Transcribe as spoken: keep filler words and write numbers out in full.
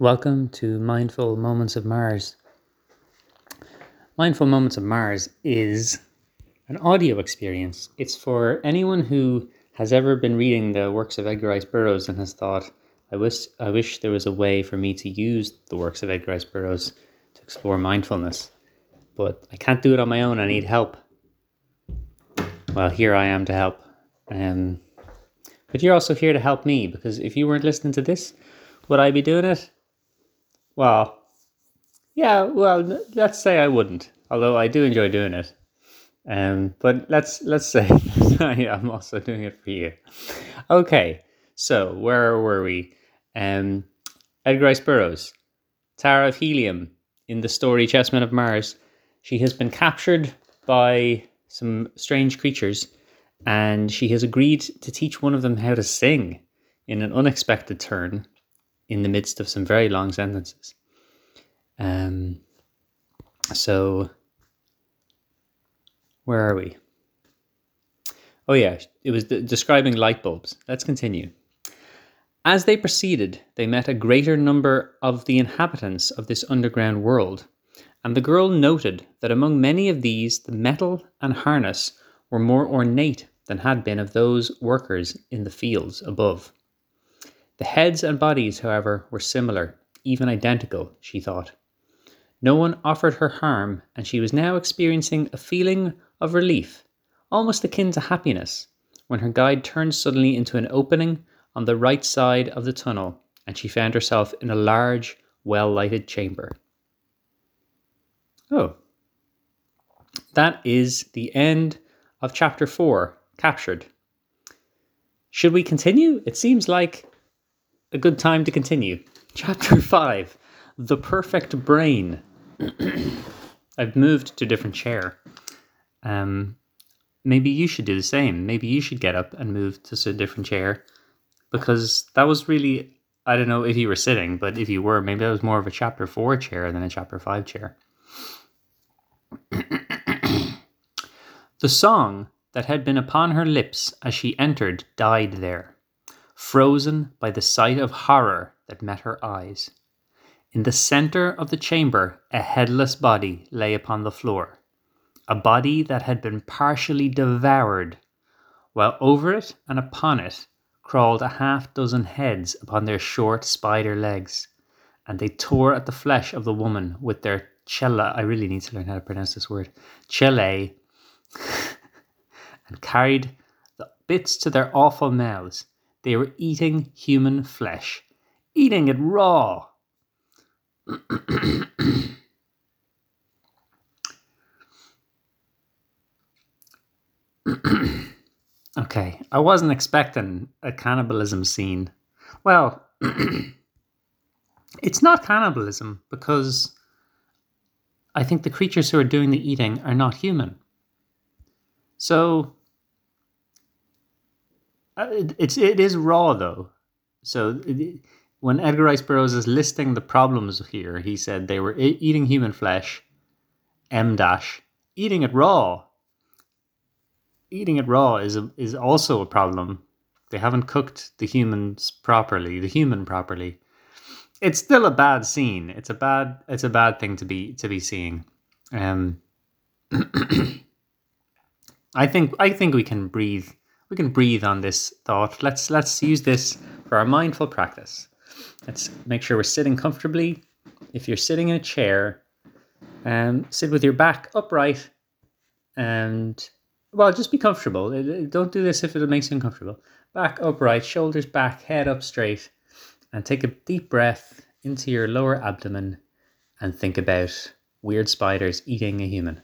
Welcome to Mindful Moments of Mars. Mindful Moments of Mars is an audio experience. It's for anyone who has ever been reading the works of Edgar Rice Burroughs and has thought, I wish, I wish there was a way for me to use the works of Edgar Rice Burroughs to explore mindfulness, but I can't do it on my own. I need help. Well, here I am to help. Um, but you're also here to help me, because if you weren't listening to this, would I be doing it? Well, yeah, well, let's say I wouldn't, although I do enjoy doing it. Um, but let's let's say I'm also doing it for you. Okay, so where were we? Um, Edgar Rice Burroughs, Tara of Helium, in the story Chessmen of Mars. She has been captured by some strange creatures, and she has agreed to teach one of them how to sing in an unexpected turn in the midst of some very long sentences. Um, so, where are we? Oh yeah, it was de- describing light bulbs. Let's continue. As they proceeded, they met a greater number of the inhabitants of this underground world, and the girl noted that among many of these, the metal and harness were more ornate than had been of those workers in the fields above. The heads and bodies, however, were similar, even identical, she thought. No one offered her harm, and she was now experiencing a feeling of relief, almost akin to happiness, when her guide turned suddenly into an opening on the right side of the tunnel, and she found herself in a large, well-lighted chamber. Oh. That is the end of chapter four, Captured. Should we continue? It seems like a good time to continue. Chapter five, The Perfect Brain. I've moved to a different chair. Um, maybe you should do the same. Maybe you should get up and move to a different chair, because that was really, I don't know if you were sitting, but if you were, maybe that was more of a chapter four chair than a chapter five chair. The song that had been upon her lips as she entered died there, frozen by the sight of horror that met her eyes. In the center of the chamber, a headless body lay upon the floor, a body that had been partially devoured, while over it and upon it crawled a half dozen heads upon their short spider legs, and they tore at the flesh of the woman with their chelae. I really need to learn how to pronounce this word, chelae, and carried the bits to their awful mouths. They were eating human flesh, eating it raw. Okay, I wasn't expecting a cannibalism scene. Well, it's not cannibalism, because I think the creatures who are doing the eating are not human. So It's it is raw though, so it, when Edgar Rice Burroughs is listing the problems here, he said they were e- eating human flesh, m dash eating it raw. Eating it raw is a, is also a problem. They haven't cooked the humans properly, the human properly. It's still a bad scene. It's a bad it's a bad thing to be to be seeing. Um, I think I think we can breathe. We can breathe on this thought. Let's let's use this for our mindful practice. Let's make sure we're sitting comfortably. If you're sitting in a chair, um, sit with your back upright, and well, just be comfortable. Don't do this if it makes you uncomfortable. Back upright, shoulders back, head up straight, and take a deep breath into your lower abdomen, and think about weird spiders eating a human.